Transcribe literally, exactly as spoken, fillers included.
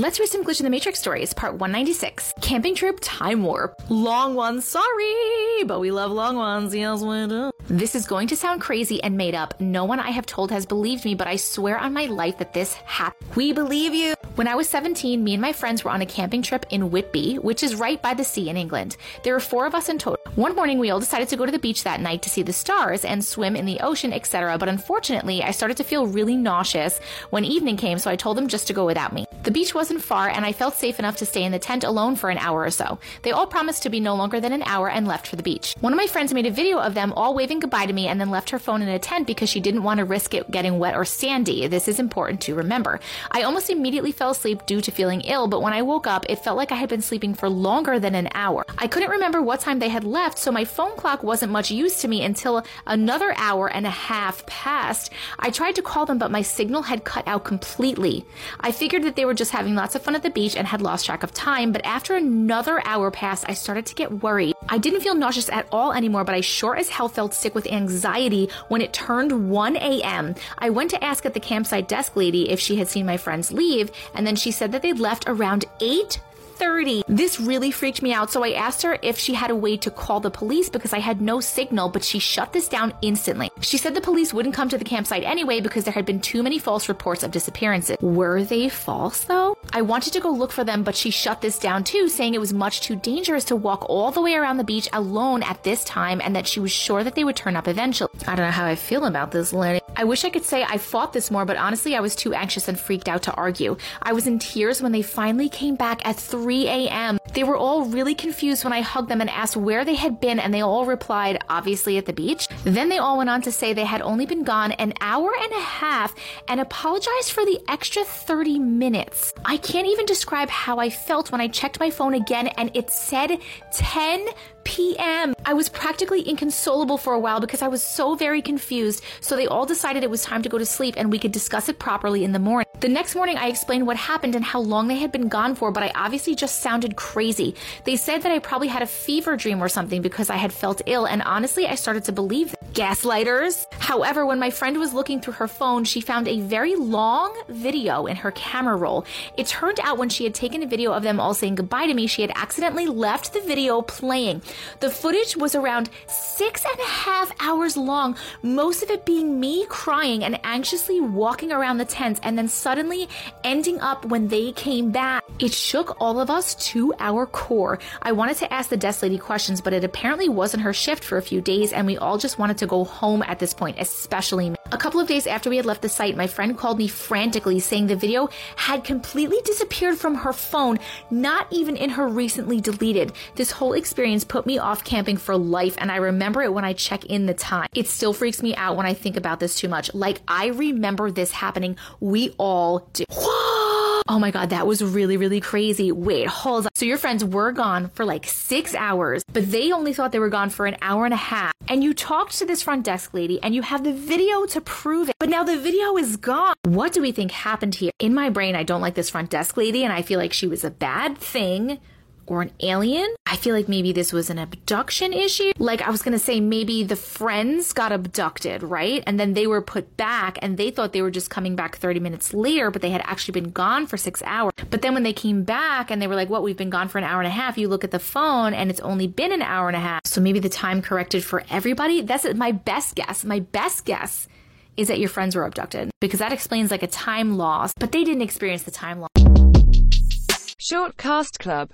Let's read some Glitch in the Matrix stories, part one ninety-six. Camping trip time warp. Long ones, sorry, but we love long ones. Yes, we do. This is going to sound crazy and made up. No one I have told has believed me, but I swear on my life that this happened. We believe you. When I was seventeen, me and my friends were on a camping trip in Whitby, which is right by the sea in England. There were four of us in total. One morning, we all decided to go to the beach that night to see the stars and swim in the ocean, et cetera. But unfortunately, I started to feel really nauseous when evening came, so I told them just to go without me. The beach wasn't far, and I felt safe enough to stay in the tent alone for an hour or so. They all promised to be no longer than an hour and left for the beach. One of my friends made a video of them all waving goodbye to me and then left her phone in a tent because she didn't want to risk it getting wet or sandy. This is important to remember. I almost immediately fell asleep due to feeling ill, but when I woke up, it felt like I had been sleeping for longer than an hour. I couldn't remember what time they had left, so my phone clock wasn't much use to me until another hour and a half passed. I tried to call them, but my signal had cut out completely. I figured that they were were just having lots of fun at the beach and had lost track of time, but after another hour passed, I started to get worried. I didn't feel nauseous at all anymore, but I sure as hell felt sick with anxiety when it turned one a.m. I went to ask at the campsite desk lady if she had seen my friends leave, and then she said that they'd left around eight thirty. This really freaked me out, so I asked her if she had a way to call the police because I had no signal, but she shut this down instantly. She said the police wouldn't come to the campsite anyway because there had been too many false reports of disappearances. Were they false, though? I wanted to go look for them, but she shut this down too, saying it was much too dangerous to walk all the way around the beach alone at this time and that she was sure that they would turn up eventually. I don't know how I feel about this, Lenny. I wish I could say I fought this more, but honestly, I was too anxious and freaked out to argue. I was in tears when they finally came back at three a.m. They were all really confused when I hugged them and asked where they had been, and they all replied, obviously at the beach. Then they all went on to say they had only been gone an hour and a half and apologized for the extra thirty minutes. I can't even describe how I felt when I checked my phone again and it said ten p.m. I was practically inconsolable for a while because I was so very confused, so they all decided it was time to go to sleep and we could discuss it properly in the morning. The next morning, I explained what happened and how long they had been gone for, but I obviously just sounded crazy. They said that I probably had a fever dream or something because I had felt ill, and honestly, I started to believe them. Gaslighters! However, when my friend was looking through her phone, she found a very long video in her camera roll. It turned out when she had taken a video of them all saying goodbye to me, she had accidentally left the video playing. The footage was around six and a half hours long, most of it being me crying and anxiously walking around the tent and then suddenly ending up when they came back. It shook all of us to our core. I wanted to ask the desk lady questions, but it apparently wasn't her shift for a few days and we all just wanted to go home at this point, especially me. A couple of days after we had left the site, my friend called me frantically saying the video had completely disappeared from her phone, not even in her recently deleted. This whole experience put me off camping for life, and I remember it when I check in the time. It still freaks me out when I think about this too much. Like, I remember this happening. We all do. Oh my God, that was really, really crazy. Wait, hold on. So your friends were gone for like six hours, but they only thought they were gone for an hour and a half. And you talked to this front desk lady and you have the video to prove it, but now the video is gone. What do we think happened here? In my brain, I don't like this front desk lady and I feel like she was a bad thing or an alien. I feel like maybe this was an abduction issue. Like I was gonna say maybe the friends got abducted, right? And then they were put back and they thought they were just coming back thirty minutes later, but they had actually been gone for six hours. But then when they came back and they were like, what, we've been gone for an hour and a half. You look at the phone and it's only been an hour and a half. So maybe the time corrected for everybody. That's my best guess, my best guess is that your friends were abducted because that explains like a time loss, but they didn't experience the time loss. Shortcast Club.